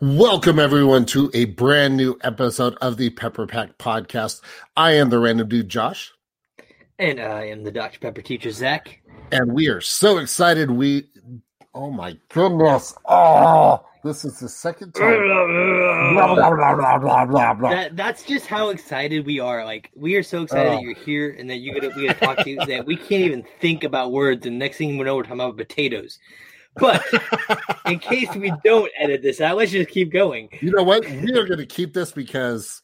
Welcome, everyone, to a brand new episode of the Pepper Pack Podcast. I am the random dude, Josh. And I am the Dr. Pepper teacher, Zach. And we are so excited. Oh, my goodness. Oh, this is the second time. That's just how excited we are. Like, we are so excited that you're here and that we get to talk to you. That we can't even think about words. And next thing we know, we're talking about potatoes. But in case we don't edit this out, let's just keep going. You know what? We are going to keep this because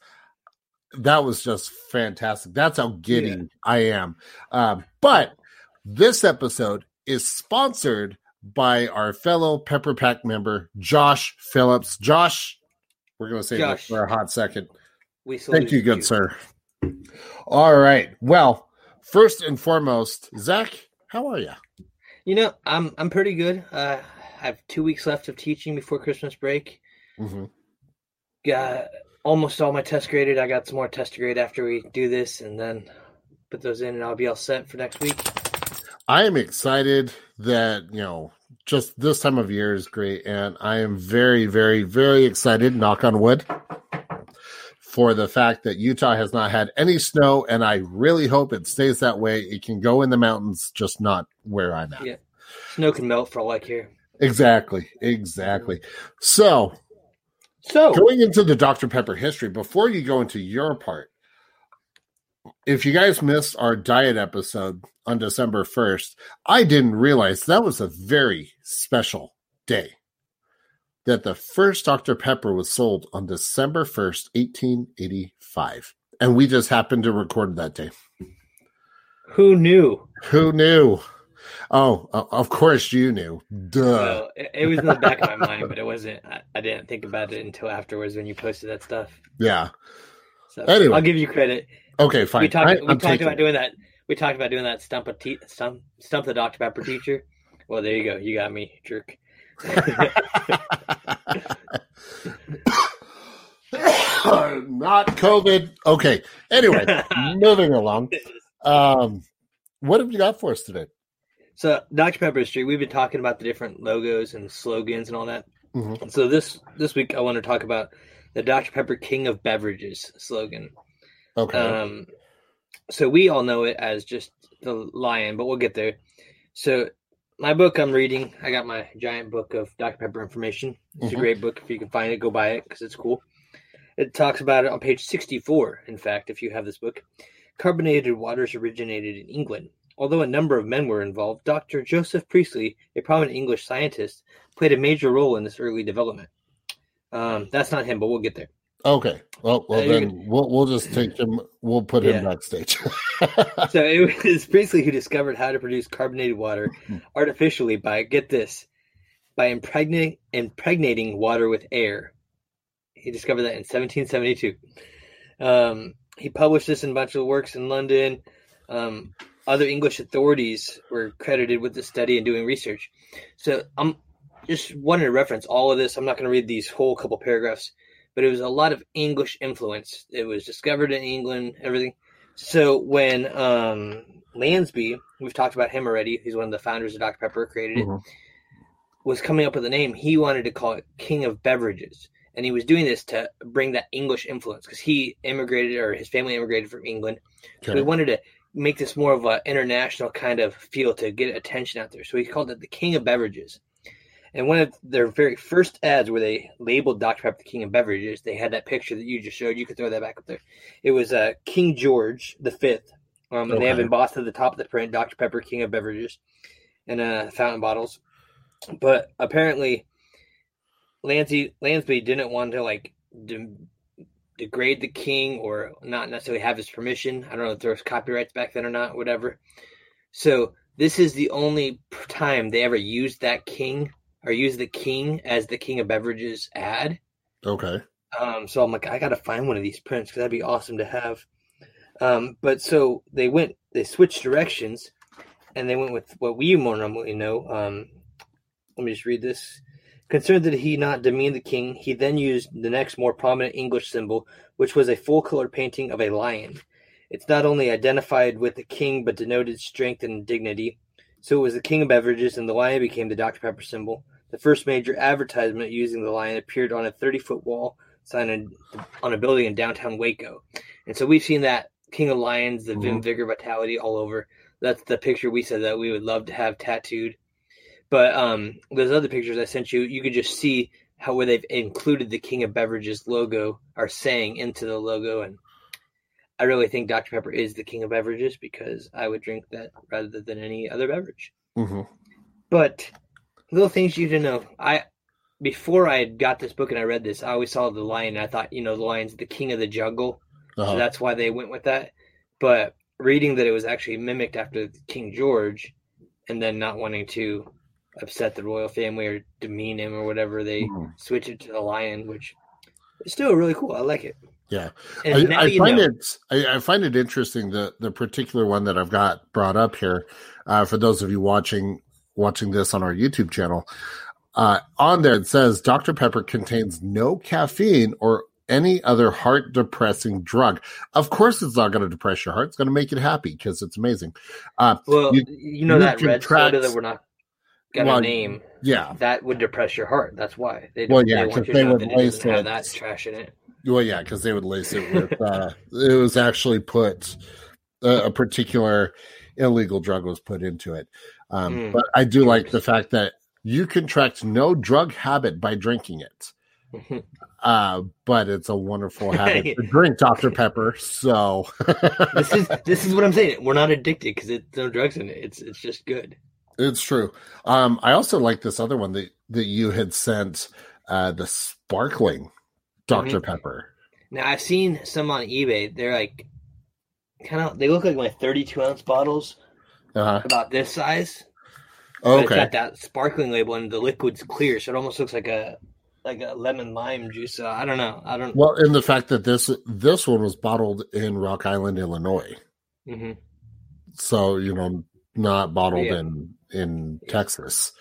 that was just fantastic. That's how giddy I am. But this episode is sponsored by our fellow Pepper Pack member, Josh Phillips. Josh, we're going to save this for a hot second. Thank you, good sir. All right. Well, first and foremost, Zach, how are you? You know, I'm pretty good. I have 2 weeks left of teaching before Christmas break. Mm-hmm. Got almost all my tests graded. I got some more tests to grade after we do this, and then put those in, and I'll be all set for next week. I am excited that, you know, just this time of year is great, and I am very, very, very excited, knock on wood, for the fact that Utah has not had any snow, and I really hope it stays that way. It can go in the mountains, just not where I'm at. Yeah. Snow can melt for all I care. Exactly. So going into the Dr. Pepper history, before you go into your part, if you guys missed our diet episode on December 1st, I didn't realize that was a very special day. That the first Dr. Pepper was sold on December 1st, 1885. And we just happened to record that day. Who knew? Oh, of course you knew. Duh. Well, it was in the back of my mind, but it wasn't. I didn't think about it until afterwards when you posted that stuff. Yeah. So anyway. I'll give you credit. Okay, fine. We talked about doing that stump the Dr. Pepper teacher. Well, there you go. You got me, jerk. Not COVID. Okay. Anyway, moving along. What have you got for us today? So, Dr. Pepper's Street, we've been talking about the different logos and slogans and all that. Mm-hmm. So this week I want to talk about the Dr. Pepper King of Beverages slogan. Okay. So we all know it as just the lion, but we'll get there. So my book I'm reading, I got my giant book of Dr. Pepper information. It's a great book. If you can find it, go buy it because it's cool. It talks about it on page 64, in fact, if you have this book. Carbonated waters originated in England. Although a number of men were involved, Dr. Joseph Priestley, a prominent English scientist, played a major role in this early development. That's not him, but we'll get there. Okay. Well, then we'll just take him. We'll put him backstage. So it was Priestley who discovered how to produce carbonated water artificially by, get this, by impregnating water with air. He discovered that in 1772. He published this in a bunch of works in London. Other English authorities were credited with the study and doing research. So I'm just wanted to reference all of this. I'm not going to read these whole couple paragraphs. But it was a lot of English influence. It was discovered in England, everything. So when Lansby, we've talked about him already, he's one of the founders of Dr. Pepper, created it, was coming up with a name. He wanted to call it King of Beverages. And he was doing this to bring that English influence because he immigrated, or his family immigrated from England. So he wanted to make this more of an international kind of feel to get attention out there. So he called it the King of Beverages. And one of their very first ads where they labeled Dr. Pepper the King of Beverages, they had that picture that you just showed. You could throw that back up there. It was King George the Fifth. And they have embossed at the top of the print, Dr. Pepper, King of Beverages, and fountain bottles. But apparently, Lansby didn't want to degrade the king or not necessarily have his permission. I don't know if there was copyrights back then or not, whatever. So this is the only time they ever used that king. Or use the king as the King of Beverages ad. Okay. So I'm like, I got to find one of these prints because that'd be awesome to have. But so they switched directions, and they went with what we more normally know. Let me just read this. Concerned that he not demean the king, he then used the next more prominent English symbol, which was a full-color painting of a lion. It's not only identified with the king, but denoted strength and dignity. So it was the King of Beverages, and the lion became the Dr. Pepper symbol. The first major advertisement using the lion appeared on a 30-foot wall sign on a building in downtown Waco. And so we've seen that King of Lions, the vim, vigor, vitality all over. That's the picture we said that we would love to have tattooed. But those other pictures I sent you, you could just see how where they've included the King of Beverages logo or saying into the logo. And I really think Dr. Pepper is the King of Beverages because I would drink that rather than any other beverage. Mm-hmm. But little things you didn't know. Before I got this book and I read this, I always saw the lion. And I thought, the lion's the king of the jungle. Uh-huh. So that's why they went with that. But reading that it was actually mimicked after King George and then not wanting to upset the royal family or demean him or whatever, they switch it to the lion, which is still really cool. I like it. Yeah. And I find it interesting that the particular one that I've got brought up here, for those of you watching this on our YouTube channel, on there it says Dr. Pepper contains no caffeine or any other heart-depressing drug. Of course it's not going to depress your heart. It's going to make it happy because it's amazing. That red soda that we're not going to name? Yeah. That would depress your heart. That's why. They would have that trash in it. Well, yeah, because they would lace it with... it was actually put... a particular illegal drug was put into it. But I do like the fact that you contract no drug habit by drinking it. But it's a wonderful habit to drink, Dr. Pepper. So this is what I'm saying. We're not addicted because it's no drugs in it. It's just good. It's true. I also like this other one that you had sent, the sparkling Dr. Pepper. Now I've seen some on eBay. They're like they look like my 32-ounce bottles, about this size. Oh, okay. It's got that sparkling label, and the liquid's clear, so it almost looks like a lemon lime juice. I don't know. Well, and the fact that this one was bottled in Rock Island, Illinois, so not bottled in Texas,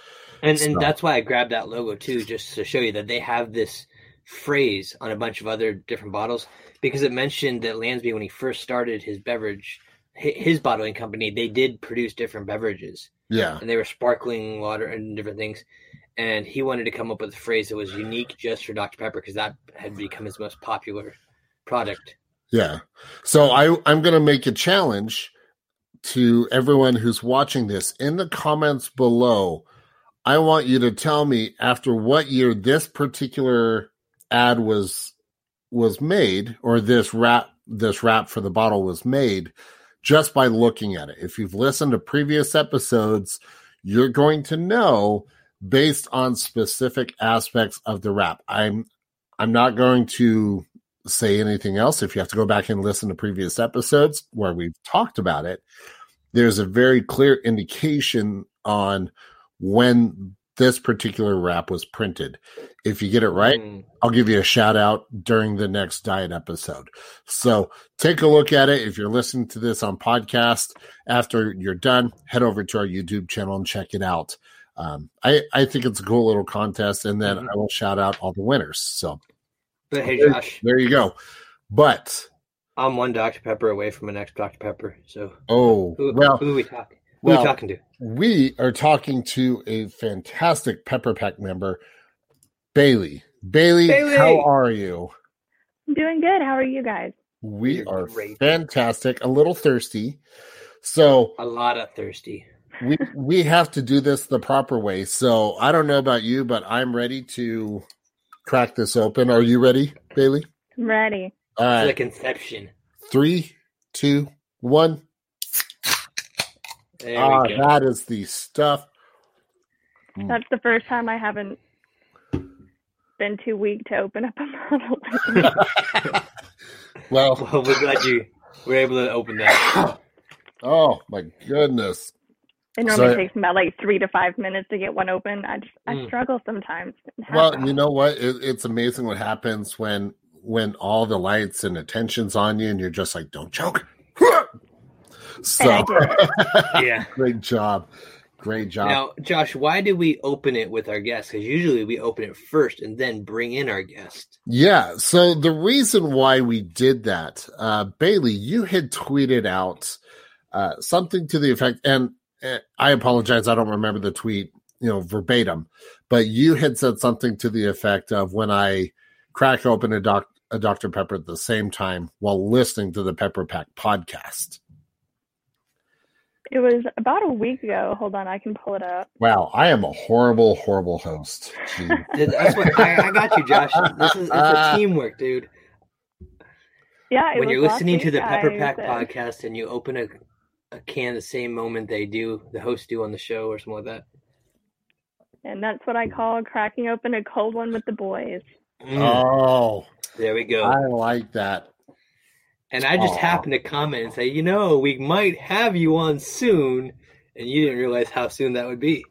and that's why I grabbed that logo too, just to show you that they have this phrase on a bunch of other different bottles, because it mentioned that Lansby, when he first started his beverage, his bottling company, they did produce different beverages. Yeah. And they were sparkling water and different things. And he wanted to come up with a phrase that was unique just for Dr. Pepper, because that had become his most popular product. Yeah. So I'm going to make a challenge to everyone who's watching this. In the comments below, I want you to tell me after what year this particular ad was made, or this wrap for the bottle was made, just by looking at it. If you've listened to previous episodes, you're going to know based on specific aspects of the wrap. I'm not going to say anything else. If you have to go back and listen to previous episodes where we've talked about it, there's a very clear indication on when this particular wrap was printed. If you get it right, I'll give you a shout out during the next diet episode. So take a look at it. If you're listening to this on podcast, after you're done, head over to our YouTube channel and check it out. I think it's a cool little contest, and then I will shout out all the winners. So, but hey, Josh, there you go. But I'm one Dr. Pepper away from the next Dr. Pepper. So, who are we talking? Who are we talking to? We are talking to a fantastic Pepper Pack member, Bailey. Bailey, how are you? I'm doing good. How are you guys? We are great. Fantastic. A little thirsty. So a lot of thirsty. We have to do this the proper way. So I don't know about you, but I'm ready to crack this open. Are you ready, Bailey? I'm ready. All right. It's like Inception. 3, 2, 1. That is the stuff. That's the first time I haven't been too weak to open up a bottle. Well, we're glad you were able to open that. Oh my goodness! It normally takes about 3 to 5 minutes to get one open. I struggle sometimes. Well, you know what? It's amazing what happens when all the lights and attention's on you, and you're just like, "Don't choke." So, yeah, great job. Now, Josh, why do we open it with our guest? Because usually we open it first and then bring in our guest. Yeah. So the reason why we did that, Bailey, you had tweeted out something to the effect, and I apologize, I don't remember the tweet verbatim, but you had said something to the effect of, when I crack open a Dr. Pepper at the same time while listening to the Pepper Pack podcast. It was about a week ago. Hold on, I can pull it up. Wow, I am a horrible, horrible host. That's what, I got you, Josh. It's a teamwork, dude. Yeah, when you're listening to the Pepper Pack podcast and you open a can the same moment they do, the hosts do on the show or something like that. And that's what I call cracking open a cold one with the boys. Oh, there we go. I like that. And I just happened to comment and say, we might have you on soon. And you didn't realize how soon that would be.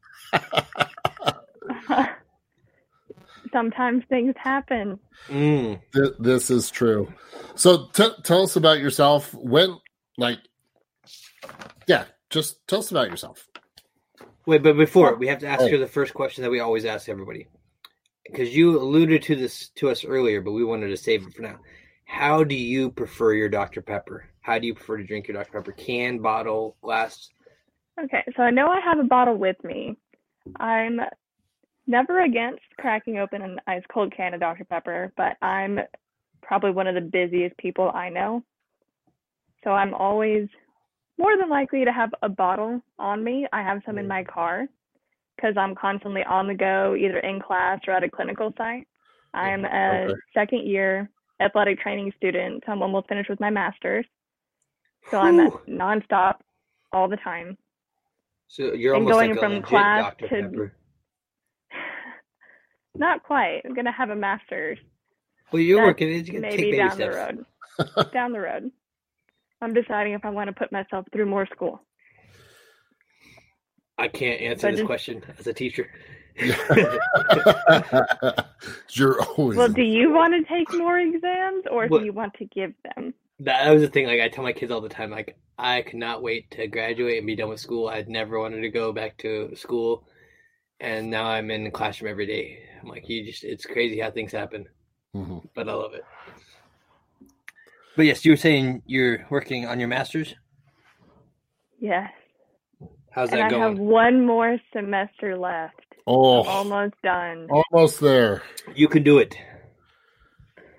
Sometimes things happen. This is true. So tell us about yourself. Just tell us about yourself. Wait, but before, we have to ask you the first question that we always ask everybody. Because you alluded to this to us earlier, but we wanted to save it for now. How do you prefer your Dr. Pepper? How do you prefer to drink your Dr. Pepper? Can, bottle, glass? Okay, so I know I have a bottle with me. I'm never against cracking open an ice cold can of Dr. Pepper, but I'm probably one of the busiest people I know. So I'm always more than likely to have a bottle on me. I have some in my car because I'm constantly on the go, either in class or at a clinical site. I'm a second year athletic training student. I'm almost finished with my master's. So I'm nonstop all the time. So you're almost going like from class Dr. to Pepper. Not quite. I'm going to have a master's. Well, you're working. It's going to take baby down steps. The road. Down the road. I'm deciding if I want to put myself through more school. I can't answer this question as a teacher. Well, do you want to take more exams or do you want to give them? That was the thing. I tell my kids all the time, I could not wait to graduate and be done with school. I'd never wanted to go back to school. And now I'm in the classroom every day. I'm like, it's crazy how things happen. Mm-hmm. But I love it. But yes, you were saying you're working on your master's? Yes. How's that going? I have one more semester left. Oh, I'm almost done. Almost there. You can do it.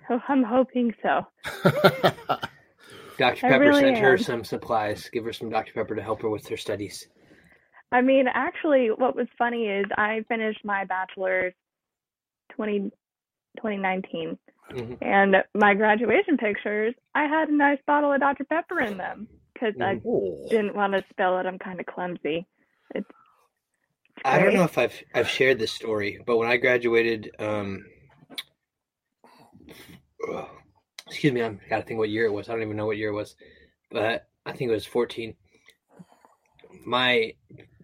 Oh, I'm hoping so. Dr. Pepper really sent her some supplies. Give her some Dr. Pepper to help her with her studies. I mean, actually, what was funny is I finished my bachelor's 2019. Mm-hmm. And my graduation pictures, I had a nice bottle of Dr. Pepper in them because I didn't want to spill it. I'm kind of clumsy. I don't know if I've shared this story, but when I graduated, excuse me, I gotta think what year it was. I don't even know what year it was, but I think it was 14. My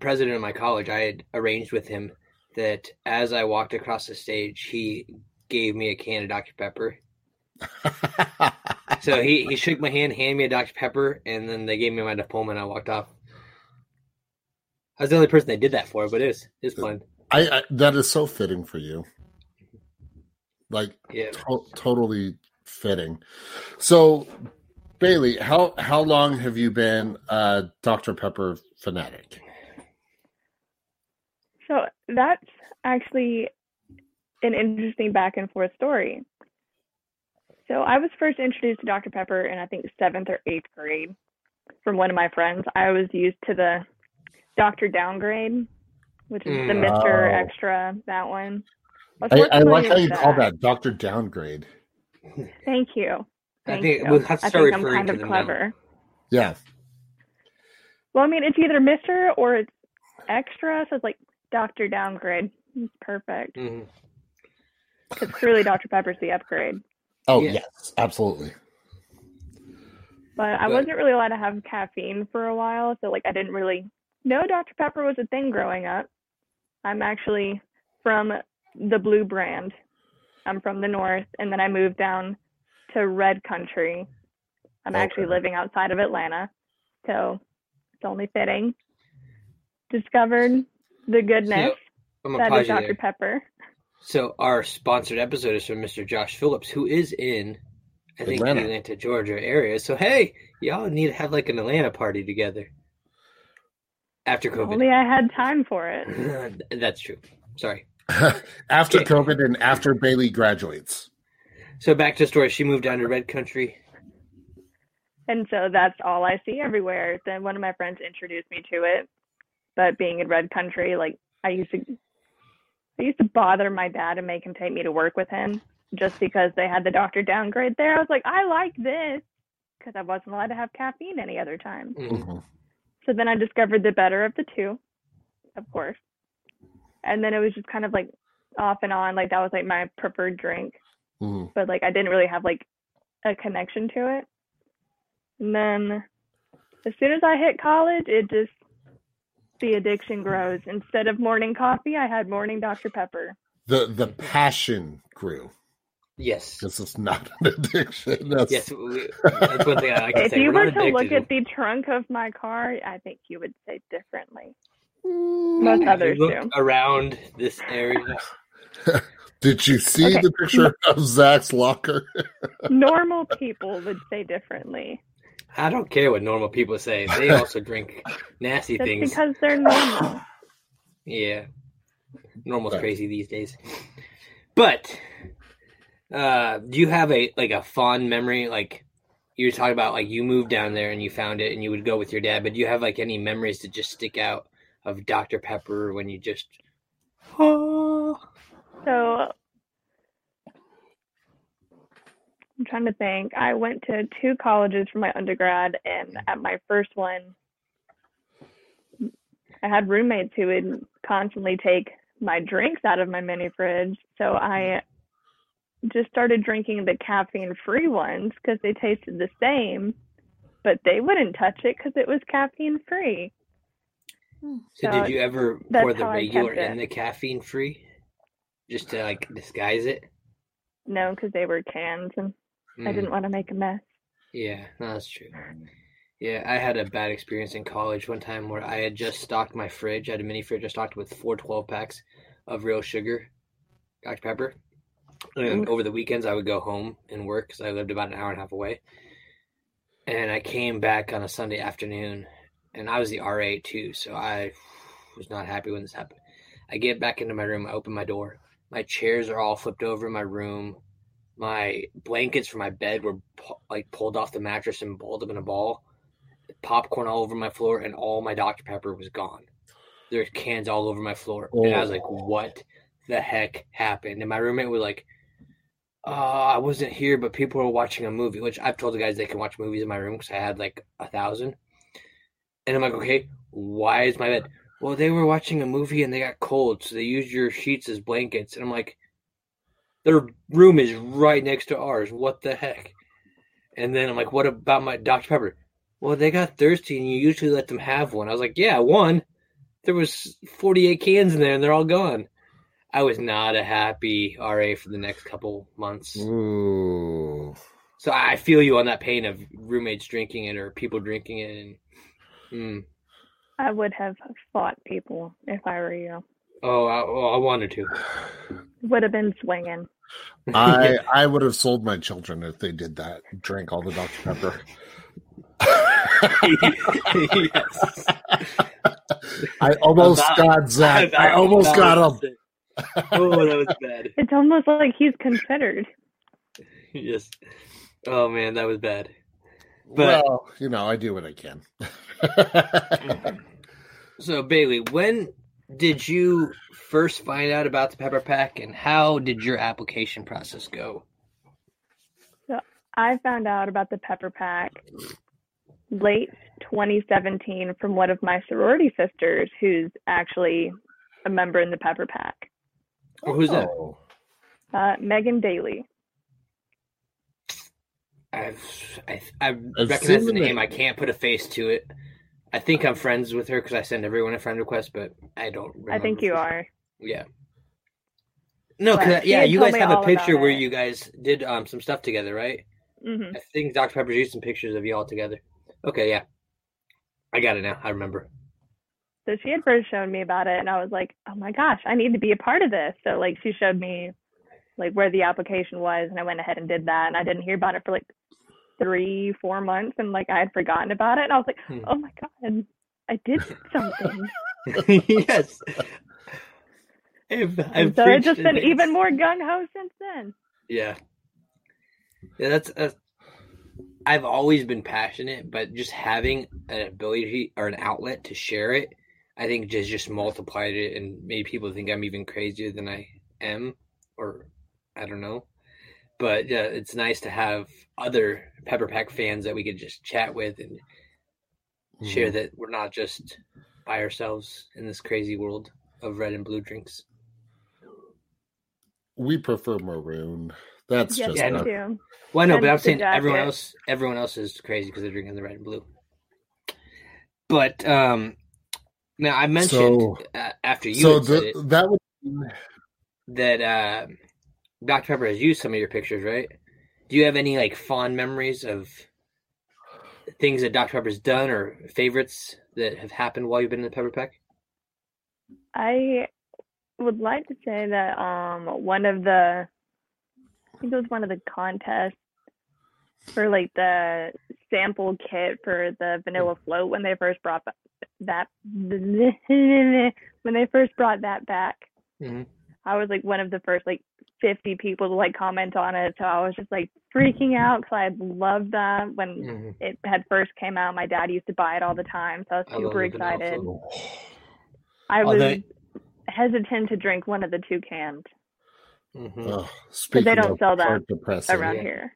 president of my college, I had arranged with him that as I walked across the stage, he gave me a can of Dr. Pepper. So he shook my hand, handed me a Dr. Pepper, and then they gave me my diploma, and I walked off. I was the only person they did that for, but it was fun. I that is so fitting for you. Totally fitting. So, Bailey, how long have you been a Dr. Pepper fanatic? So that's actually an interesting back and forth story. So I was first introduced to Dr. Pepper in, I think, 7th or 8th grade from one of my friends. I was used to the Dr. Downgrade, which is the Mr. Extra, that one. I like how you call that Dr. Downgrade. Thank you. I think I'm kind of clever. Yeah. Well, I mean, it's either Mr. or it's Extra, so it's like Dr. Downgrade. It's perfect. Mm-hmm. Because clearly Dr. Pepper's the upgrade. Oh, yes, absolutely. But I wasn't really allowed to have caffeine for a while, so I didn't really... No, Dr. Pepper was a thing growing up. I'm actually from the Blue brand. I'm from the North, and then I moved down to Red Country. I'm actually living outside of Atlanta, so it's only fitting. Discovered the goodness that is Dr. Pepper. So our sponsored episode is from Mr. Josh Phillips, who is in, I think, the Atlanta, Georgia area. So, hey, y'all need to have an Atlanta party together. After COVID. Only I had time for it. That's true. Sorry. After COVID and after Baylee graduates. So back to the story. She moved down to Red Country. And so that's all I see everywhere. Then one of my friends introduced me to it. But being in Red Country, like I used to bother my dad and make him take me to work with him just because they had the doctor downgrade there. I was like, I like this because I wasn't allowed to have caffeine any other time. Mm-hmm. So then I discovered the better of the two, of course. And then it was just kind of like off and on. Like that was like my preferred drink. Mm-hmm. But like I didn't really have like a connection to it. And then as soon as I hit college, it just, the addiction grows. Instead of morning coffee, I had morning Dr. Pepper. The passion grew. Yes. This is not an addiction. That's one thing I can if say. If you were to look at the trunk of my car, I think you would say differently. Most others do. Around this area. Did you see the picture of Zach's locker? Normal people would say differently. I don't care what normal people say. They also drink nasty things. Because they're normal. Yeah. Normal's crazy these days. But do you have a fond memory? Like you were talking about, like you moved down there and you found it and you would go with your dad. But do you have like any memories that just stick out of Dr. Pepper when you just... Oh. So I'm trying to think. I went to two colleges for my undergrad, and at my first one, I had roommates who would constantly take my drinks out of my mini fridge. So I just started drinking the caffeine-free ones because they tasted the same, but they wouldn't touch it because it was caffeine-free. So did you ever pour the regular and the caffeine-free? Just to like disguise it? No, because they were cans and I didn't want to make a mess. Yeah, no, that's true. Yeah, I had a bad experience in college one time where I had just stocked my fridge. I had a mini fridge I stocked with 4 12-packs of real sugar, Dr. Pepper. And over the weekends, I would go home and work because I lived about an hour and a half away. And I came back on a Sunday afternoon, and I was the RA too, so I was not happy when this happened. I get back into my room, I open my door. My chairs are all flipped over in my room. My blankets from my bed were pulled off the mattress and balled up in a ball. Popcorn all over my floor, and all my Dr. Pepper was gone. There's cans all over my floor. Oh. And I was like, what the heck happened? And my roommate was like, I wasn't here, but people were watching a movie, which I've told the guys they can watch movies in my room because I had like 1,000. And I'm like, okay, why is my bed... Well, they were watching a movie and they got cold, so they used your sheets as blankets. And I'm like, their room is right next to ours. What the heck? And then I'm like, what about my Dr. Pepper? Well, they got thirsty and you usually let them have one. I was like, yeah, one. There was 48 cans in there and they're all gone. I was not a happy RA for the next couple months. Ooh. So I feel you on that pain of roommates drinking it or people drinking it. And I would have fought people if I were you. Oh, I wanted to. Would have been swinging. I would have sold my children if they did that. Drank all the Dr. Pepper. Yes. I almost got Zach. I almost got him. Oh, that was bad. It's almost like he's considered. Yes. Oh, man, that was bad. But, well, I do what I can. So, Baylee, when did you first find out about the Pepper Pack, and how did your application process go? So, I found out about the Pepper Pack late 2017 from one of my sorority sisters, who's actually a member in the Pepper Pack. Oh, who's that? Megan Bailey. I recognize the name. I can't put a face to it. I think I'm friends with her because I send everyone a friend request, but I don't remember. I think you are. Yeah. No, because you guys have a picture where you guys did some stuff together, right? Mm-hmm. I think Dr. Pepper's used some pictures of you all together. Okay, yeah. I got it now. I remember. So she had first shown me about it, and I was like, oh my gosh, I need to be a part of this. So like she showed me like where the application was, and I went ahead and did that, and I didn't hear about it for like 3-4 months, and like I had forgotten about it, and I was like, oh my god, I did something. Yes. I've so I've just been even more gung-ho since then. Yeah. Yeah, that's a, I've always been passionate, but just having an ability or an outlet to share it, I think just multiplied it and made people think I'm even crazier than I am, or I don't know. But yeah, it's nice to have other Pepper Pack fans that we could just chat with and share that we're not just by ourselves in this crazy world of red and blue drinks. We prefer maroon. That's yes, just yeah, too. Well, no, but I'm saying everyone else is crazy because they're drinking the red and blue. But now I mentioned after you that Dr. Pepper has used some of your pictures, right? Do you have any like fond memories of things that Dr. Pepper's done or favorites that have happened while you've been in the Pepper Pack? I would like to say that I think it was one of the contests for like the sample kit for the vanilla float when they first brought that back. Mm-hmm. I was like one of the first like 50 people to like comment on it, so I was just like freaking out because I loved that when it had first came out. My dad used to buy it all the time, so I was super excited. I was hesitant to drink one of the two cans. Mm-hmm. Oh, but they don't sell that around here.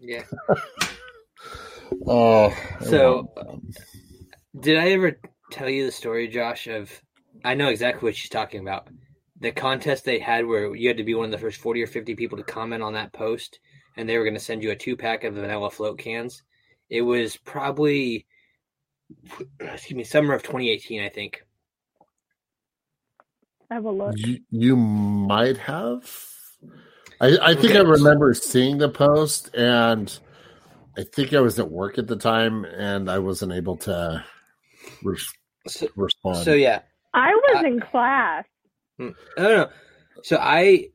Yeah. Oh. So, did I ever tell you the story, Josh? I know exactly what she's talking about. The contest they had where you had to be one of the first 40 or 50 people to comment on that post, and they were going to send you a 2-pack of the vanilla float cans. It was probably, summer of 2018, I think. Have a look. You might have. I think I remember seeing the post, and I think I was at work at the time, and I wasn't able to respond. So yeah, I was in class. No. So I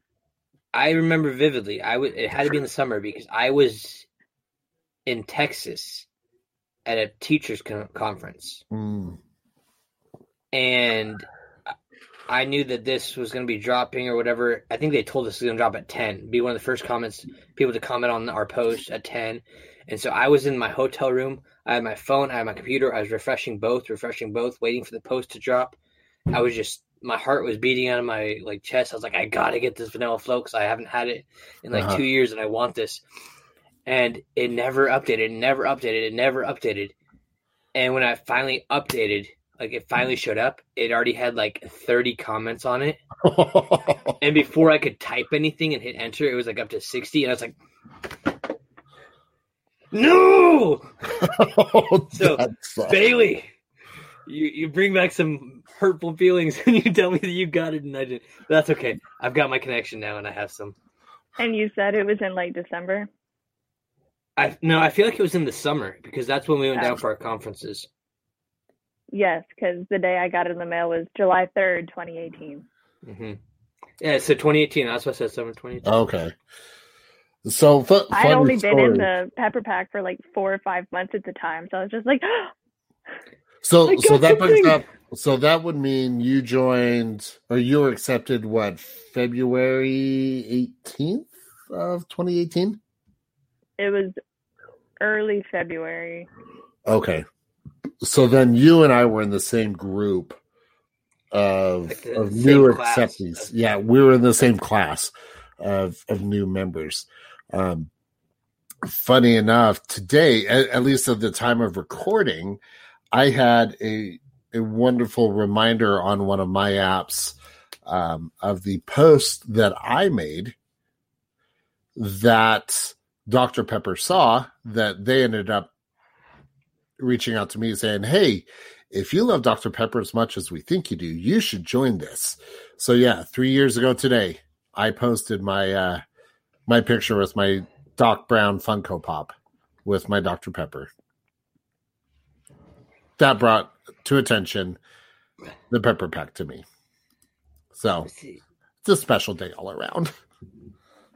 remember vividly. It had to be in the summer because I was in Texas at a teachers' conference, and I knew that this was going to be dropping or whatever. I think they told us it was going to drop at 10. Be one of the first people to comment on our post at 10. And so I was in my hotel room. I had my phone. I had my computer. I was refreshing both, waiting for the post to drop. I was my heart was beating out of my like chest. I was like, I got to get this vanilla float because I haven't had it in like 2 years and I want this. And it never updated. And when I finally updated, like it finally showed up, it already had like 30 comments on it. And before I could type anything and hit enter, it was like up to 60. And I was like, no! So Bailey, you bring back some hurtful feelings and you tell me that you got it and I didn't. That's okay. I've got my connection now and I have some. And you said it was in like December? No, I feel like it was in the summer because that's when we went down for our conferences. Yes, because the day I got it in the mail was July 3rd, 2018. Mm-hmm. Yeah, so 2018. That's what I said, summer 2018. Okay. So I'd only been in the Pepper Pack for like 4 or 5 months at the time, so I was just like, so that brings up. So that would mean you joined or you were accepted what February 18th of 2018. It was early February. Okay. So then you and I were in the same group of new acceptees. Yeah, we were in the same class of new members. Funny enough, today, at least at the time of recording, I had a wonderful reminder on one of my apps of the post that I made that Dr. Pepper saw that they ended up reaching out to me saying, hey, if you love Dr. Pepper as much as we think you do, you should join this. So yeah, 3 years ago today, I posted my my picture with my Doc Brown Funko Pop with my Dr. Pepper. That brought to attention the Pepper Pack to me. So it's a special day all around.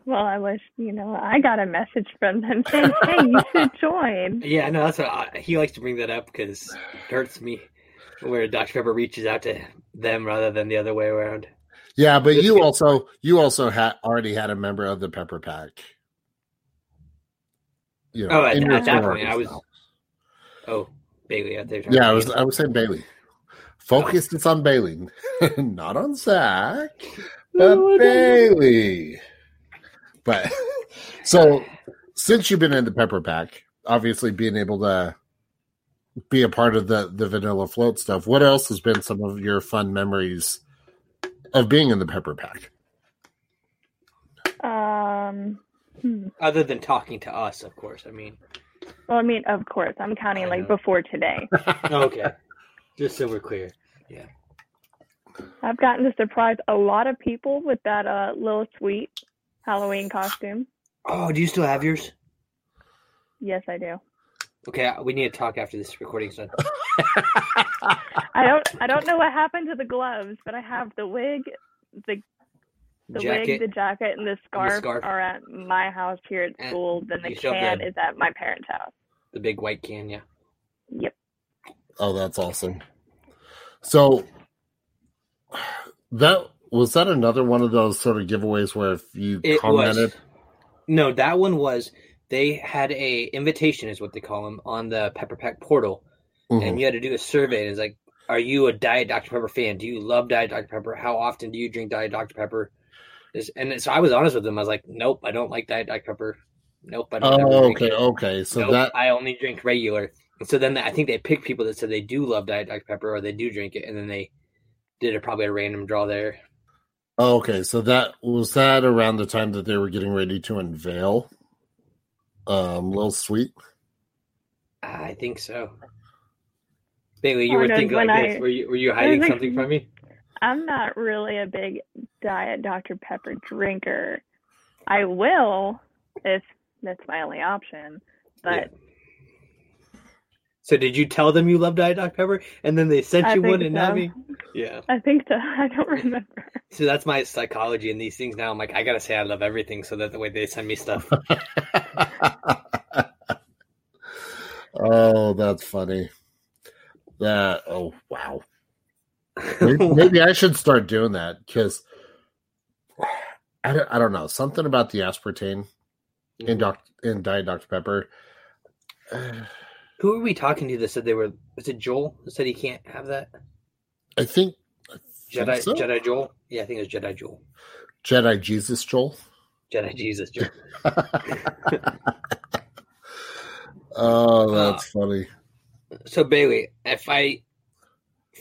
Well, I wish, I got a message from them saying, hey, you should join. Yeah, no, that's he likes to bring that up because it hurts me. where Dr. Pepper reaches out to them rather than the other way around. Yeah, but you also already had a member of the Pepper Pack. You know, at that point, I was. Oh, Bailey. Yeah, I was saying Bailey. Focus is on Bailey, not on Zach, but Bailey. But so since you've been in the Pepper Pack, obviously being able to be a part of the Vanilla Float stuff, what else has been some of your fun memories of being in the Pepper Pack? Other than talking to us, of course. Of course. I'm counting like before today. Okay. Just so we're clear. Yeah. I've gotten to surprise a lot of people with that Lil' Sweet Halloween costume. Oh, do you still have yours? Yes, I do. Okay, we need to talk after this recording's done. I don't know what happened to the gloves, but I have the wig, the jacket, and the scarf are at my house here at school. Then the can is at my parents' house. The big white can, yeah. Yep. Oh, that's awesome. So was that another one of those sort of giveaways where if you commented? No, that one was. They had a invitation, is what they call them, on the Pepper Pack portal. Mm-hmm. And you had to do a survey. And it's like, are you a Diet Dr. Pepper fan? Do you love Diet Dr. Pepper? How often do you drink Diet Dr. Pepper? And so I was honest with them. I was like, nope, I don't like Diet Dr. Pepper. Nope, I don't drink it. Okay. So I only drink regular. And so then I think they picked people that said they do love Diet Dr. Pepper or they do drink it. And then they did probably a random draw there. Oh, okay. So that was that around the time that they were getting ready to unveil Lil' Sweet? I think so. Bailey, you were thinking like this. Were you hiding something from me? I'm not really a big Diet Dr. Pepper drinker. I will if that's my only option. But yeah. So did you tell them you love Diet Dr. Pepper and then they sent you one and not me? Yeah. I think so. I don't remember. So that's my psychology in these things now. I'm like, I gotta say I love everything so that the way they send me stuff. Oh, that's funny. Oh, wow. Maybe I should start doing that because I don't know. Something about the aspartame in Diet Dr. Pepper. Who are we talking to that said was it Joel that said he can't have that? I think so. Jedi Joel? Yeah, I think it was Jedi Joel. Jedi Jesus Joel. Oh, that's funny. So, Bailey,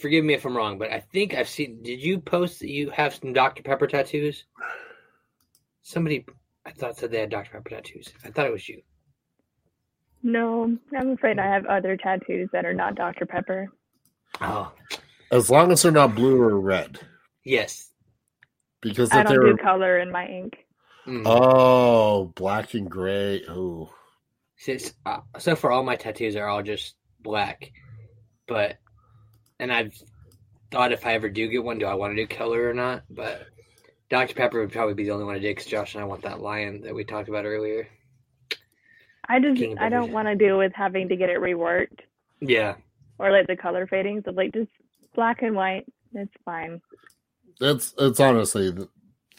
forgive me if I'm wrong, but I think I've seen... Did you post that you have some Dr. Pepper tattoos? Somebody, I thought, said they had Dr. Pepper tattoos. I thought it was you. No, I'm afraid I have other tattoos that are not Dr. Pepper. Oh. As long as they're not blue or red. Yes. Because I don't do color in my ink. Mm-hmm. Oh, black and gray. Oh. So far, all my tattoos are all just... black, and I've thought if I ever do get one, do I want to do color or not? But Dr. Pepper would probably be the only one I did because Josh and I want that lion that we talked about earlier. I don't want to deal with having to get it reworked. Yeah, or like the color fadings of like just black and white. It's fine. It's honestly the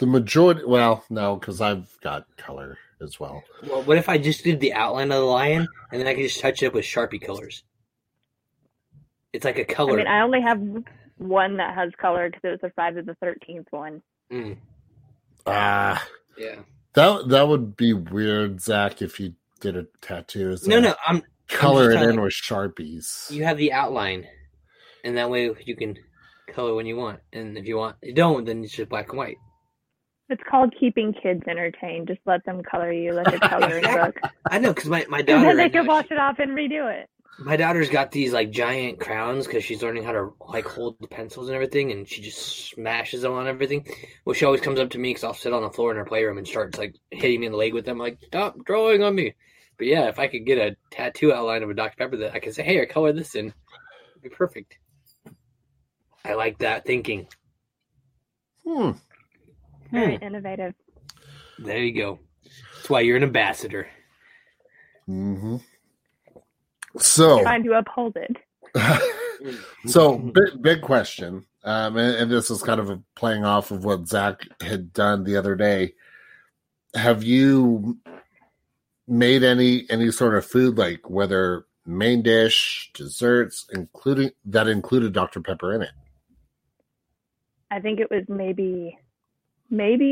majority. Well, no, because I've got color as well. Well, what if I just did the outline of the lion and then I could just touch it up with Sharpie colors? It's like a color. I only have one that has color because it was the Friday the 13th one. Yeah. That would be weird, Zach, if you did a tattoo. No, I'm coloring in with Sharpies. You have the outline, and that way you can color when you want. And if you don't, then it's just black and white. It's called keeping kids entertained. Just let them color you like a coloring book. I know, because my daughter... And then they can wash it off and redo it. My daughter's got these, like, giant crowns because she's learning how to, like, hold the pencils and everything, and she just smashes them on everything. Well, she always comes up to me because I'll sit on the floor in her playroom and starts, like, hitting me in the leg with them. Like, stop drawing on me. But, yeah, if I could get a tattoo outline of a Dr. Pepper that I could say, hey, I color this in, it'd be perfect. I like that thinking. Very innovative. There you go. That's why you're an ambassador. Mm-hmm. So, trying to uphold it. So big question. And this is kind of playing off of what Zach had done the other day. Have you made any sort of food, like whether main dish, desserts, including that included Dr. Pepper in it? I think it was maybe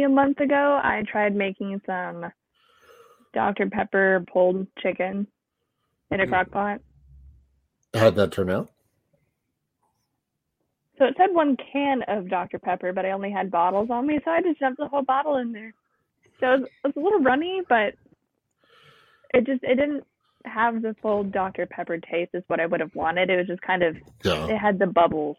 a month ago. I tried making some Dr. Pepper pulled chicken in a crock pot. How'd that turn out? So it said 1 can of Dr. Pepper, but I only had bottles on me, so I just dumped the whole bottle in there. So it was a little runny, but it didn't have the full Dr. Pepper taste is what I would have wanted. It was just kind of, It had the bubbles.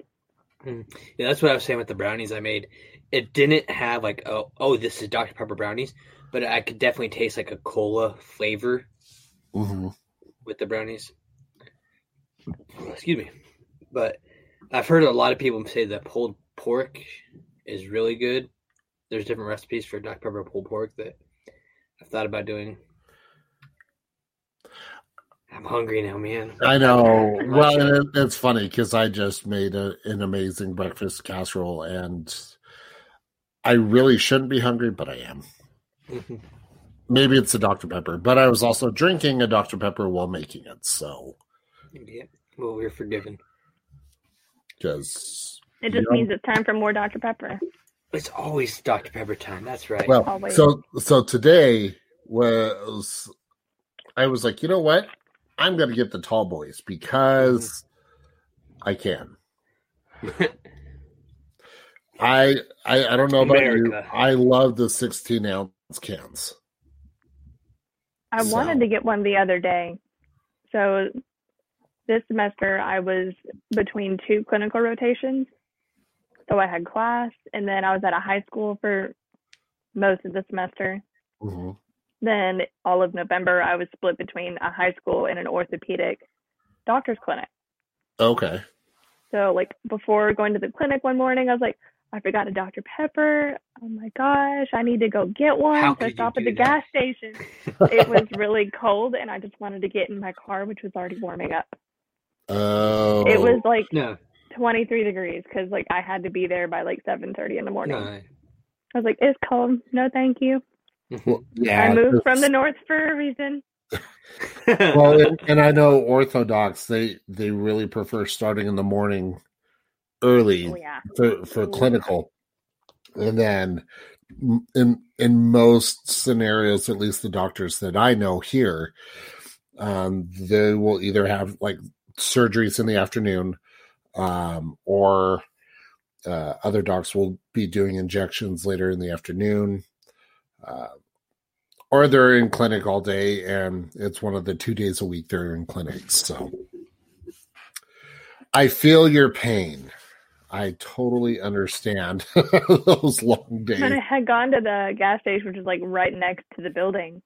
Yeah, that's what I was saying with the brownies I made. It didn't have like, oh, this is Dr. Pepper brownies, but I could definitely taste like a cola flavor with the brownies. Excuse me. But I've heard a lot of people say that pulled pork is really good. There's different recipes for Dr. Pepper pulled pork that I've thought about doing. I'm hungry now, man. I know. Well, it's funny because I just made an amazing breakfast casserole, and I really shouldn't be hungry, but I am. Maybe it's a Dr. Pepper, but I was also drinking a Dr. Pepper while making it, so. Yeah. Well, we're forgiven. It just means it's time for more Dr. Pepper. It's always Dr. Pepper time. That's right. Well, always. So today I was like, you know what? I'm going to get the tall boys because I can. I don't know about America. You. I love the 16-ounce cans. I wanted to get one the other day. So this semester I was between 2 clinical rotations. So I had class, and then I was at a high school for most of the semester. Mm-hmm. Then all of November, I was split between a high school and an orthopedic doctor's clinic. Okay. So like before going to the clinic one morning, I was like, I forgot a Dr. Pepper. Oh my gosh, I need to go get one. How so I stopped at the gas station. It was really cold, and I just wanted to get in my car, which was already warming up. Oh. It was like 23 degrees because like I had to be there by like 7:30 in the morning. No. I was like, it's cold. No, thank you. Well, yeah, I moved from the north for a reason. Well, and I know Orthodox, they really prefer starting in the morning early for clinical. And then in most scenarios, at least the doctors that I know here, they will either have like surgeries in the afternoon or other docs will be doing injections later in the afternoon. Or they're in clinic all day, and it's one of the 2 days a week they're in clinics. So I feel your pain. I totally understand those long days. When I had gone to the gas station, which is like right next to the building,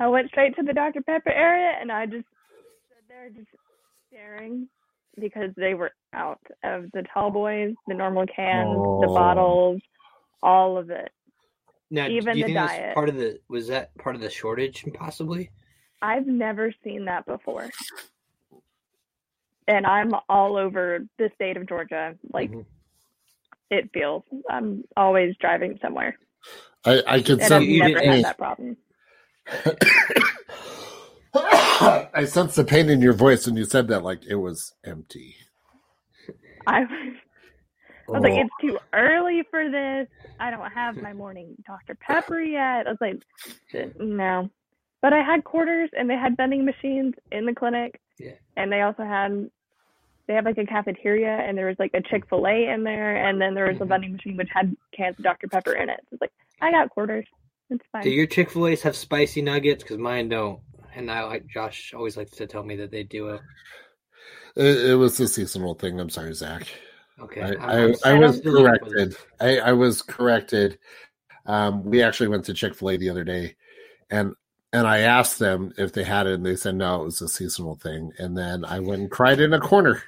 I went straight to the Dr. Pepper area, and I just stood there just staring because they were out of the tall boys, the normal cans, the bottles, all of it. Now, even do you think that's part of the shortage, possibly? I've never seen that before, and I'm all over the state of Georgia. Like it feels, I'm always driving somewhere. I could. I've never had that problem. I sense the pain in your voice when you said that. Like it was empty. I was like, it's too early for this. I don't have my morning Dr. Pepper yet. I was like, no. But I had quarters, and they had vending machines in the clinic. Yeah. And they also have like a cafeteria, and there was like a Chick-fil-A in there. And then there was a vending machine which had cans of Dr. Pepper in it. So it's like, I got quarters. It's fine. Do your Chick-fil-A's have spicy nuggets? Because mine don't. And Josh always likes to tell me that they do. It was a seasonal thing. I'm sorry, Zach. Okay. I was corrected. I was corrected. We actually went to Chick-fil-A the other day, and I asked them if they had it, and they said no, it was a seasonal thing. And then I went and cried in a corner.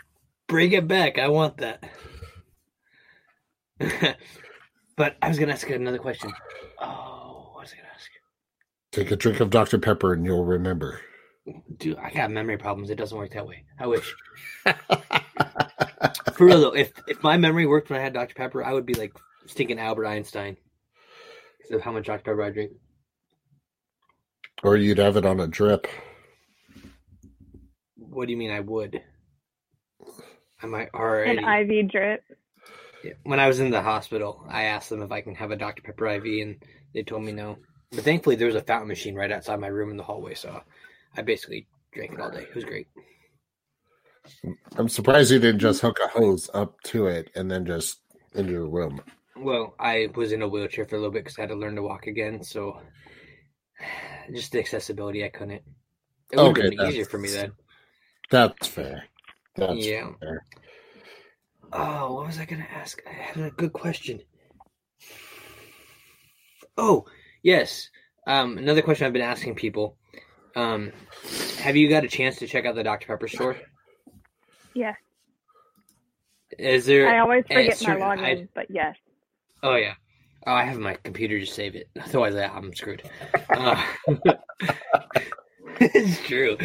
Bring it back. I want that. But I was going to ask another question. Oh, what was I going to ask? Take a drink of Dr. Pepper and you'll remember. Dude, I got memory problems. It doesn't work that way. I wish. For real though, if my memory worked when I had Dr. Pepper, I would be like stinking Albert Einstein because of how much Dr. Pepper I drink. Or you'd have it on a drip. What do you mean I would? I might already. An IV drip. When I was in the hospital, I asked them if I can have a Dr. Pepper IV, and they told me no. But thankfully, there was a fountain machine right outside my room in the hallway, so I basically drank it all day. It was great. I'm surprised you didn't just hook a hose up to it and then just into your room. Well, I was in a wheelchair for a little bit because I had to learn to walk again, so just the accessibility, I couldn't. It would have been easier for me then. That's fair. That's fair. Oh, what was I going to ask? I had a good question. Oh, yes. Another question I've been asking people. Have you got a chance to check out the Dr. Pepper store? Yes. Is there? I always forget my login, but yes. Oh, yeah. Oh, I have my computer to save it. Otherwise, I'm screwed. It's true.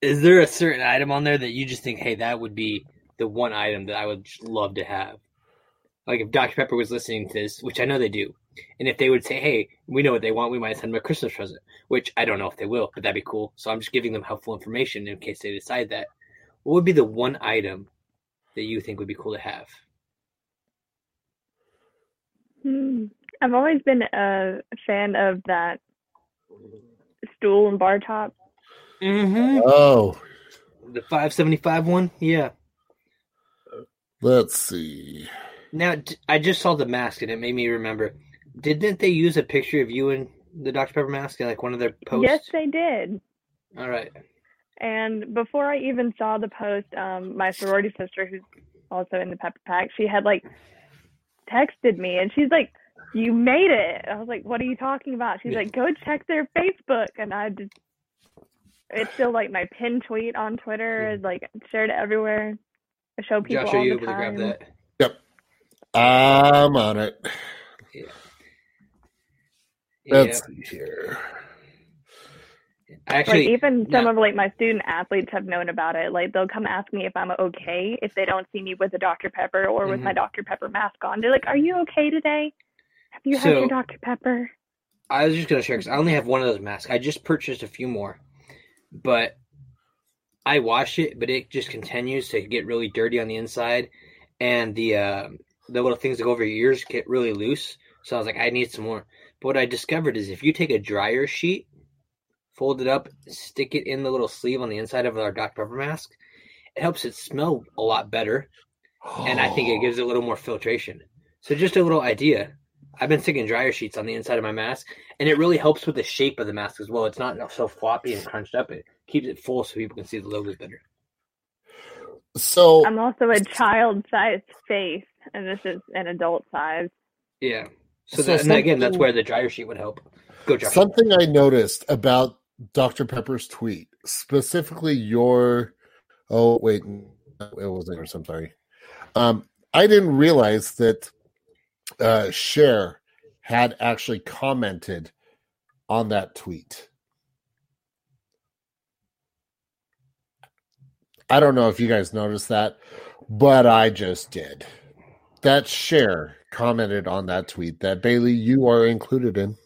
Is there a certain item on there that you just think, hey, that would be the one item that I would love to have? Like if Dr. Pepper was listening to this, which I know they do, and if they would say, hey, we know what they want, we might send them a Christmas present, which I don't know if they will, but that'd be cool. So I'm just giving them helpful information in case they decide that. What would be the one item that you think would be cool to have? I've always been a fan of that stool and bar top. Mm-hmm. Oh. The 575 one? Yeah. Let's see. Now, I just saw the mask and it made me remember. Didn't they use a picture of you in the Dr. Pepper mask in like one of their posts? Yes, they did. All right. And before I even saw the post, my sorority sister, who's also in the Pepper Pack, she had like texted me and she's like, you made it. I was like, what are you talking about? She's like, go check their Facebook. And I just... It's still like my pinned tweet on Twitter, like shared everywhere. I show people. Josh, are you able to grab that? Yep, I'm on it. Yeah. Let's see here. Actually, like even some of like my student athletes have known about it. Like they'll come ask me if I'm okay if they don't see me with a Dr. Pepper or with my Dr. Pepper mask on. They're like, "Are you okay today? Have you had your Dr. Pepper?" I was just gonna share because I only have one of those masks. I just purchased a few more. But I wash it, but it just continues to get really dirty on the inside. And the little things that go over your ears get really loose. So I was like, I need some more. But what I discovered is if you take a dryer sheet, fold it up, stick it in the little sleeve on the inside of our Dr. Pepper mask, it helps it smell a lot better. And I think it gives it a little more filtration. So just a little idea. I've been sticking dryer sheets on the inside of my mask, and it really helps with the shape of the mask as well. It's not so floppy and crunched up. It keeps it full so people can see the logo better. So I'm also a child-sized face, and this is an adult size. Yeah. So that's where the dryer sheet would help. Go, Josh. Something I noticed about Dr. Pepper's tweet, specifically your... Oh, wait. It wasn't yours. I'm sorry. I didn't realize that... Cher had actually commented on that tweet. I don't know if you guys noticed that, but I just did. That Cher commented on that tweet that Baylee, you are included in.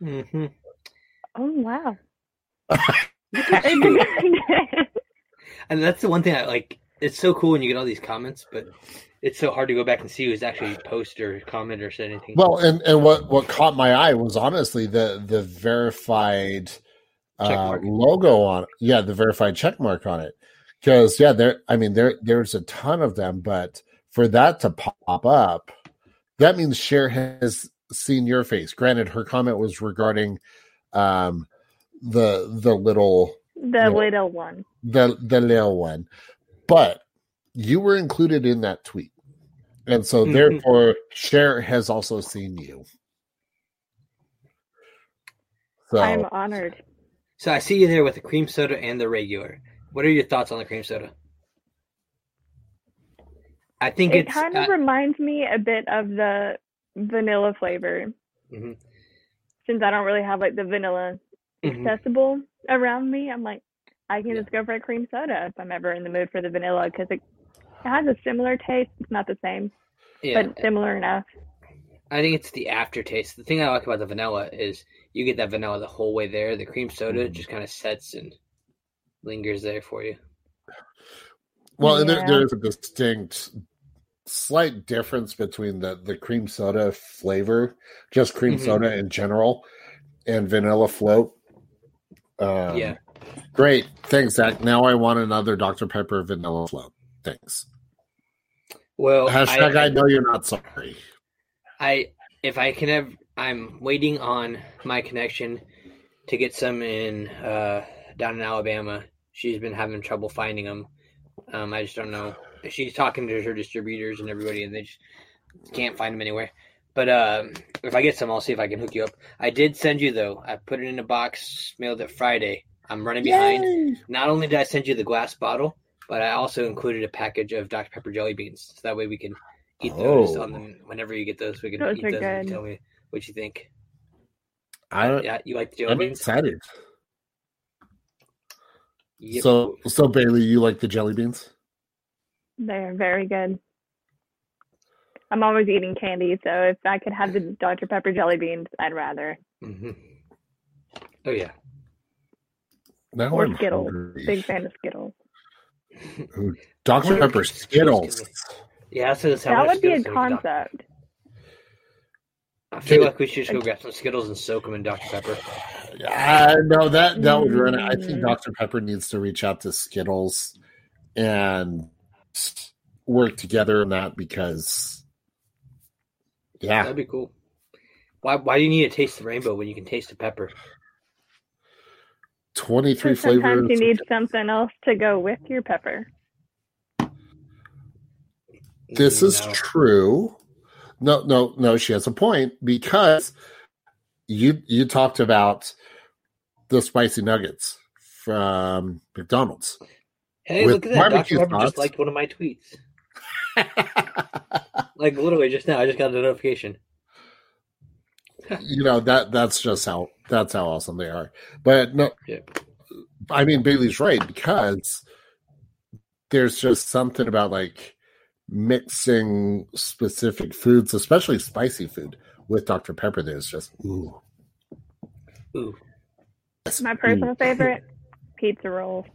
Mm-hmm. Oh, wow. And that's the one thing I like. It's so cool when you get all these comments, but it's so hard to go back and see who's actually posted or commented or said anything. Well, and what caught my eye was honestly the verified logo on it. Yeah, the verified checkmark on it. Because there's a ton of them, but for that to pop up, that means Cher has seen your face. Granted, her comment was regarding the little one. But you were included in that tweet. And so, therefore, Cher has also seen you. So, I'm honored. So, I see you there with the cream soda and the regular. What are your thoughts on the cream soda? I think it kind of reminds me a bit of the vanilla flavor. Mm-hmm. Since I don't really have like the vanilla accessible around me, I'm like, I can just go for a cream soda if I'm ever in the mood for the vanilla, because it has a similar taste. It's not the same, but similar enough. I think it's the aftertaste. The thing I like about the vanilla is you get that vanilla the whole way there. The cream soda just kind of sets and lingers there for you. Well, and there's a distinct, slight difference between the cream soda flavor, just cream soda in general, and vanilla float. Great. Thanks, Zach. Now I want another Dr. Pepper vanilla float. Thanks. Well, hashtag I know you're not sorry. I'm waiting on my connection to get some in down in Alabama. She's been having trouble finding them. I just don't know. She's talking to her distributors and everybody, and they just can't find them anywhere. But if I get some, I'll see if I can hook you up. I did send you, though. I put it in a box, mailed it Friday. I'm running behind. Yay! Not only did I send you the glass bottle, but I also included a package of Dr. Pepper jelly beans. So that way we can eat those on them. Whenever you get those, we can eat those and tell me what you think. You like the jelly beans? I'm excited. Yep. So Bailey, you like the jelly beans? They're very good. I'm always eating candy, so if I could have the Dr. Pepper jelly beans, I'd rather. Mm-hmm. Oh, yeah. Now or I'm Skittles. Hungry. Big fan of Skittles. Ooh, Dr. Pepper Skittles. Yeah, so that would be a concept. I feel like we should just go grab some Skittles and soak them in Dr. Pepper. No, that would ruin it. I think Dr. Pepper needs to reach out to Skittles and work together on that, because that'd be cool. Why do you need to taste the rainbow when you can taste the pepper? 23 flavors. Sometimes you need something else to go with your pepper. This is true. No, she has a point, because you talked about the spicy nuggets from McDonald's. Hey, look at that. Dr. Pepper just liked one of my tweets. Like, literally just now, I just got a notification. That's just how awesome they are. But no, I mean, Bailey's right, because there's just something about like mixing specific foods, especially spicy food, with Dr. Pepper. There's just ooh. My personal favorite, pizza rolls.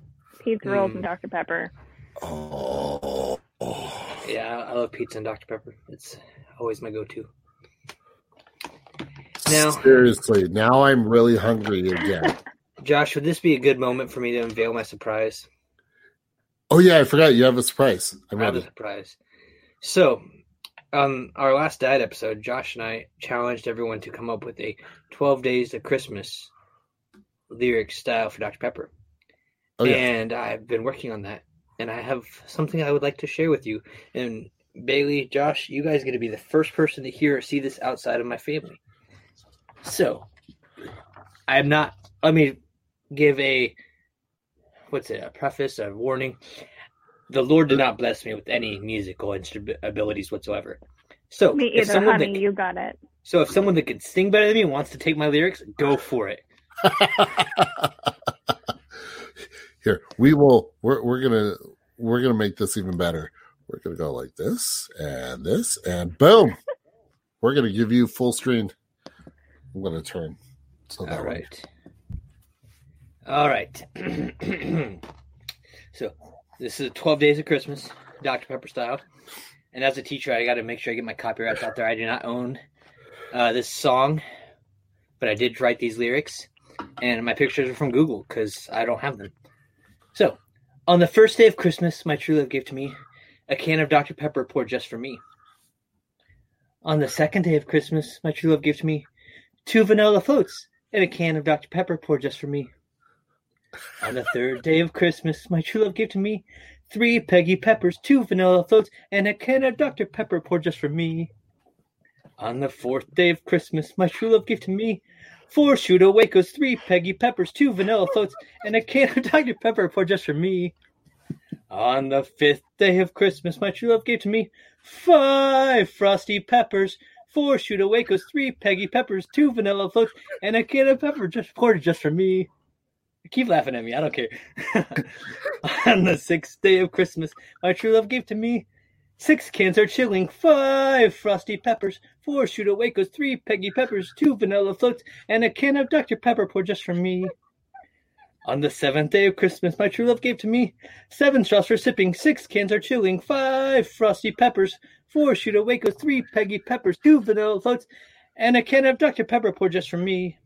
Pizza rolls and Dr. Pepper. Oh. Yeah, I love pizza and Dr. Pepper. It's always my go-to. Now, seriously, now I'm really hungry again. Josh, would this be a good moment for me to unveil my surprise? Oh, yeah, I forgot. You have a surprise. I have a surprise. So, on our last diet episode, Josh and I challenged everyone to come up with a 12 Days to Christmas lyric style for Dr. Pepper. Oh, yeah. And I've been working on that, and I have something I would like to share with you. And Bailey, Josh, you guys are going to be the first person to hear or see this outside of my family. So, let me give a preface, a warning. The Lord did not bless me with any musical abilities whatsoever. So, me either, honey, you got it. So, if someone that can sing better than me wants to take my lyrics, go for it. Here, we're gonna make this even better. We're gonna go like this, and boom. We're gonna give you full screen. I'm gonna turn. So all right. All right. So this is 12 Days of Christmas, Dr. Pepper style. And as a teacher, I gotta make sure I get my copyrights out there. I do not own this song, but I did write these lyrics, and my pictures are from Google because I don't have them. So, on the first day of Christmas, my true love gave to me a can of Dr. Pepper poured just for me. On the second day of Christmas, my true love gave to me 2 vanilla floats and a can of Dr. Pepper poured just for me. On the third day of Christmas, my true love gave to me 3 Peggy Peppers, 2 vanilla floats, and a can of Dr. Pepper poured just for me. On the fourth day of Christmas, my true love gave to me 4 Shooter Wacos, 3 Peggy Peppers, 2 Vanilla Floats, and a can of Dr. Pepper poured just for me. On the fifth day of Christmas, my true love gave to me 5 Frosty Peppers, 4 Shooter Wacos, 3 Peggy Peppers, 2 Vanilla Floats, and a can of Pepper just poured just for me. Keep laughing at me. I don't care. On the sixth day of Christmas, my true love gave to me 6 cans are chilling, 5 frosty peppers, 4 shooter Wacos, 3 Peggy peppers, 2 vanilla floats, and a can of Dr. Pepper poured just for me. On the 7th day of Christmas, my true love gave to me 7 straws for sipping, 6 cans are chilling, 5 frosty peppers, 4 shooter Wacos, 3 Peggy peppers, 2 vanilla floats, and a can of Dr. Pepper poured just for me.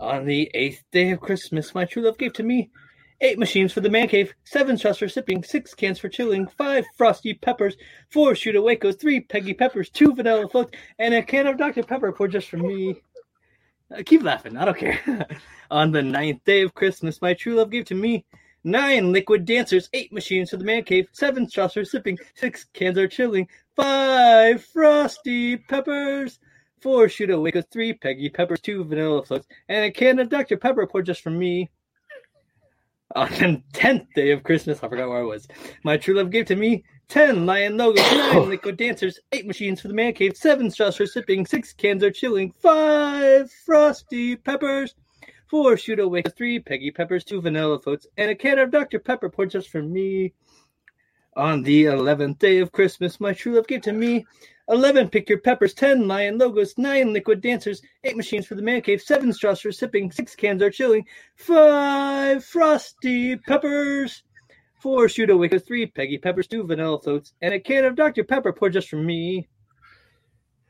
On the 8th day of Christmas, my true love gave to me 8 machines for the man cave, 7 straws for sipping, 6 cans for chilling, 5 frosty peppers, 4 shooter Wacos, 3 Peggy peppers, 2 vanilla floats, and a can of Dr. Pepper poured just for me. Keep laughing. I don't care. On the 9th day of Christmas, my true love gave to me 9 liquid dancers, 8 machines for the man cave, 7 straws for sipping, 6 cans are chilling, 5 frosty peppers, 4 shooter Wacos, 3 Peggy peppers, 2 vanilla floats, and a can of Dr. Pepper poured just for me. On the 10th day of Christmas, I forgot where I was. My true love gave to me 10 lion logos, 9 liquid dancers, 8 machines for the man cave, 7 straws for sipping, 6 cans are chilling, 5 frosty peppers, 4 shooter Wacos, 3 Peggy peppers, 2 vanilla floats, and a can of Dr. Pepper poured just for me. On the 11th day of Christmas, my true love gave to me 11 pick your peppers, 10 lion logos, 9 liquid dancers, 8 machines for the man cave, 7 straws for sipping, 6 cans are chilling, 5 frosty peppers, 4 shooter Wacos, 3 Peggy peppers, 2 vanilla floats, and a can of Dr. Pepper poured just for me.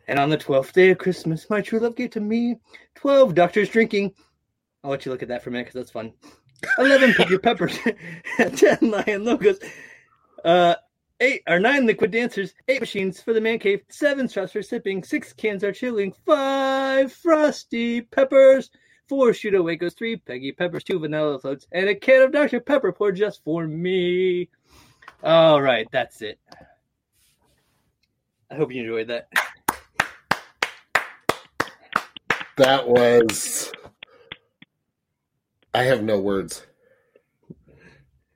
And on the 12th day of Christmas, my true love gave to me 12 doctors drinking. I'll let you look at that for a minute because that's fun. 11 pick your peppers, 10 lion logos, 8 or 9 liquid dancers, 8 machines for the man cave, 7 straws for sipping, 6 cans are chilling, 5 frosty peppers, 4 shooter Wacos, 3 Peggy peppers, 2 vanilla floats, and a can of Dr. Pepper poured just for me. All right, that's it. I hope you enjoyed that. That was... I have no words.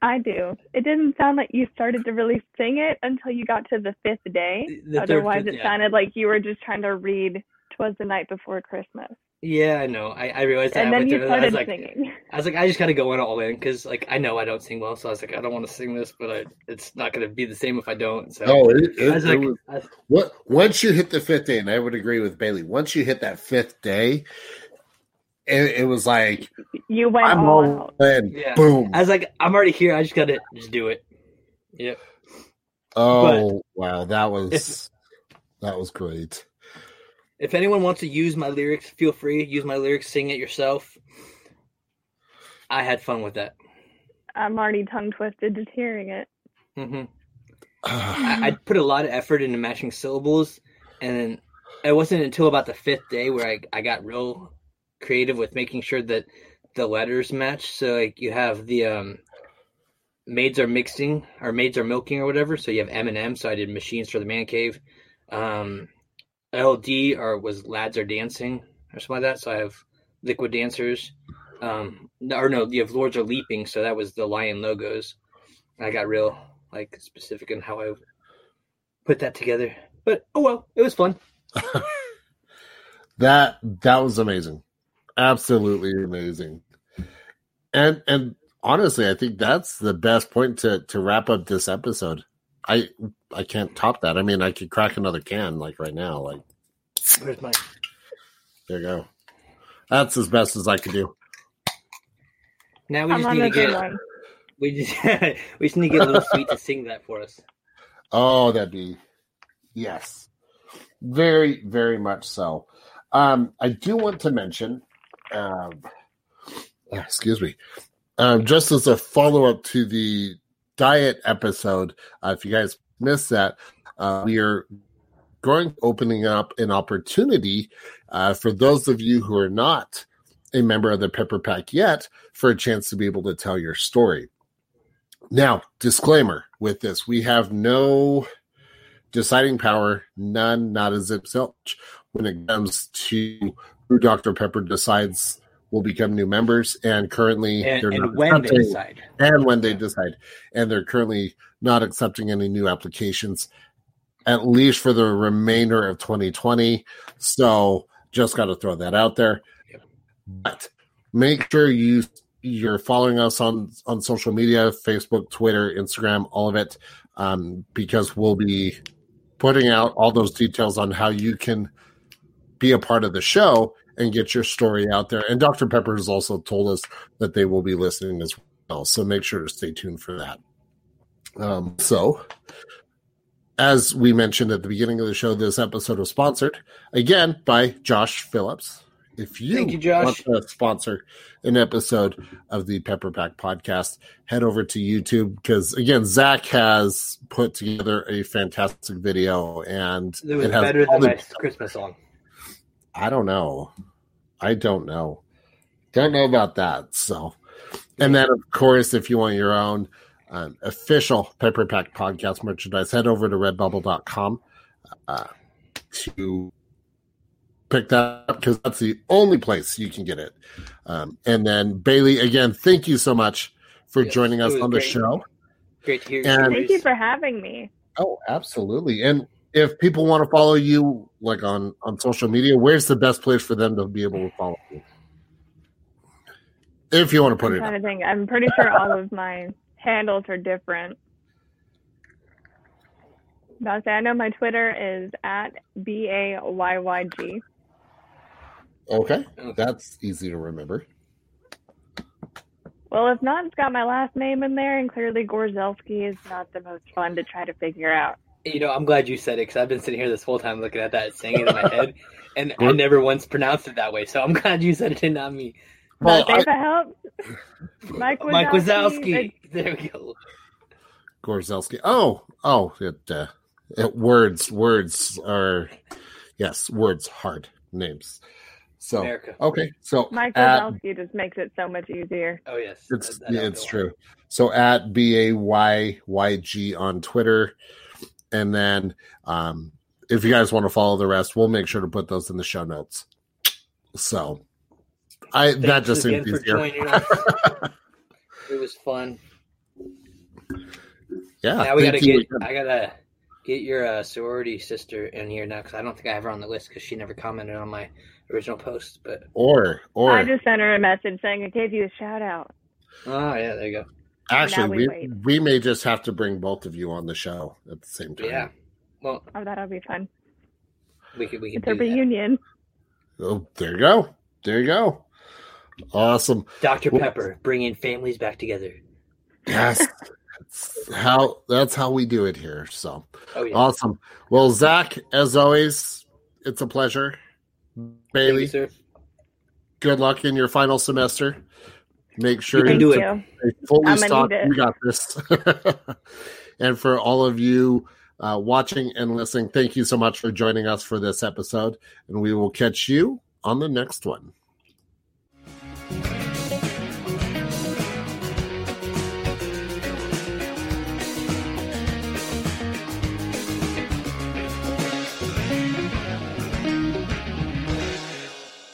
I do. It didn't sound like you started to really sing it until you got to the 5th day. Otherwise, it sounded like you were just trying to read "Twas the Night Before Christmas." Yeah, I know. I realized that. And then you started singing. I was like, I just got to go in all in because, like, I know I don't sing well, so I was like, I don't want to sing this, but it's not going to be the same if I don't. So, once you hit the 5th day, and I would agree with Bailey. Once you hit that 5th day. It was like you went all in. Yeah. Boom! I was like, I'm already here. I just gotta just do it. Yep. Oh wow, that was great. If anyone wants to use my lyrics, feel free. Use my lyrics. Sing it yourself. I had fun with that. I'm already tongue twisted just hearing it. Mm-hmm. I put a lot of effort into matching syllables, and it wasn't until about the 5th day where I got real creative with making sure that the letters match. So like you have the maids are milking or whatever. So you have M&M. So I did machines for the man cave. LD was lads are dancing or something like that. So I have liquid dancers. You have lords are leaping. So that was the lion logos. I got real specific in how I put that together. But oh well, it was fun. that was amazing. Absolutely amazing. And honestly, I think that's the best point to wrap up this episode. I can't top that. I mean, I could crack another can right now. Where's mine? There you go. That's as best as I could do. Now we just need to get Lil' Sweet to sing that for us. Oh, that'd be yes. Very, very much so. I do want to mention just as a follow-up to the diet episode, if you guys missed that, we are opening up an opportunity for those of you who are not a member of the Pepper Pack yet for a chance to be able to tell your story. Now, disclaimer with this, we have no deciding power, none, not a zip zilch, when it comes to who Dr. Pepper decides will become new members, and currently when they decide, and they're currently not accepting any new applications, at least for the remainder of 2020. So just got to throw that out there. But make sure you you're following us on social media, Facebook, Twitter, Instagram, all of it, because we'll be putting out all those details on how you can be a part of the show and get your story out there. And Dr. Pepper has also told us that they will be listening as well, so make sure to stay tuned for that. So, as we mentioned at the beginning of the show, this episode was sponsored, again, by Josh Phillips. If you want to sponsor an episode of the Pepper Pack Podcast, head over to YouTube, because, again, Zach has put together a fantastic video, and it was better than my Christmas song. I don't know. Don't know about that. So, and then, of course, if you want your own official Pepper Pack Podcast merchandise, head over to redbubble.com to pick that up, because that's the only place you can get it. And then, Bailey, again, thank you so much for joining us on the show. Great to hear you. And thank you for having me. Oh, absolutely. And if people want to follow you, like on social media, where's the best place for them to be able to follow you? If you want to put it up. I'm pretty sure all of my handles are different. That's it. I know my Twitter is at bayyg. Okay, that's easy to remember. Well, if not, it's got my last name in there, and clearly Gorzelski is not the most fun to try to figure out. You know, I'm glad you said it, because I've been sitting here this whole time looking at that, saying it in my head, and I never once pronounced it that way. So I'm glad you said it and not me. Well, I help. Mike Wazowski. There we go. Gorzelski. Oh, it words are, yes, words, hard names. So, America. Okay. So Mike Wazowski just makes it so much easier. Oh, yes. It's true. So at bayyg on Twitter. And then if you guys want to follow the rest, we'll make sure to put those in the show notes. So that just seems easier. It was fun. Yeah. Now I gotta get your sorority sister in here now, because I don't think I have her on the list, because she never commented on my original post. But or I just sent her a message saying I gave you a shout out. Oh yeah, there you go. Actually, we may just have to bring both of you on the show at the same time. Yeah, well, that'll be fun. We can. It's a reunion. Oh, there you go. Awesome, Dr. Pepper, bringing families back together. Yes, that's how we do it here. So, awesome. Well, Zach, as always, it's a pleasure. Bailey, thank you, sir. Good luck in your final semester. Make sure you do it. Fully stocked. You got this. And for all of you watching and listening, thank you so much for joining us for this episode. And we will catch you on the next one.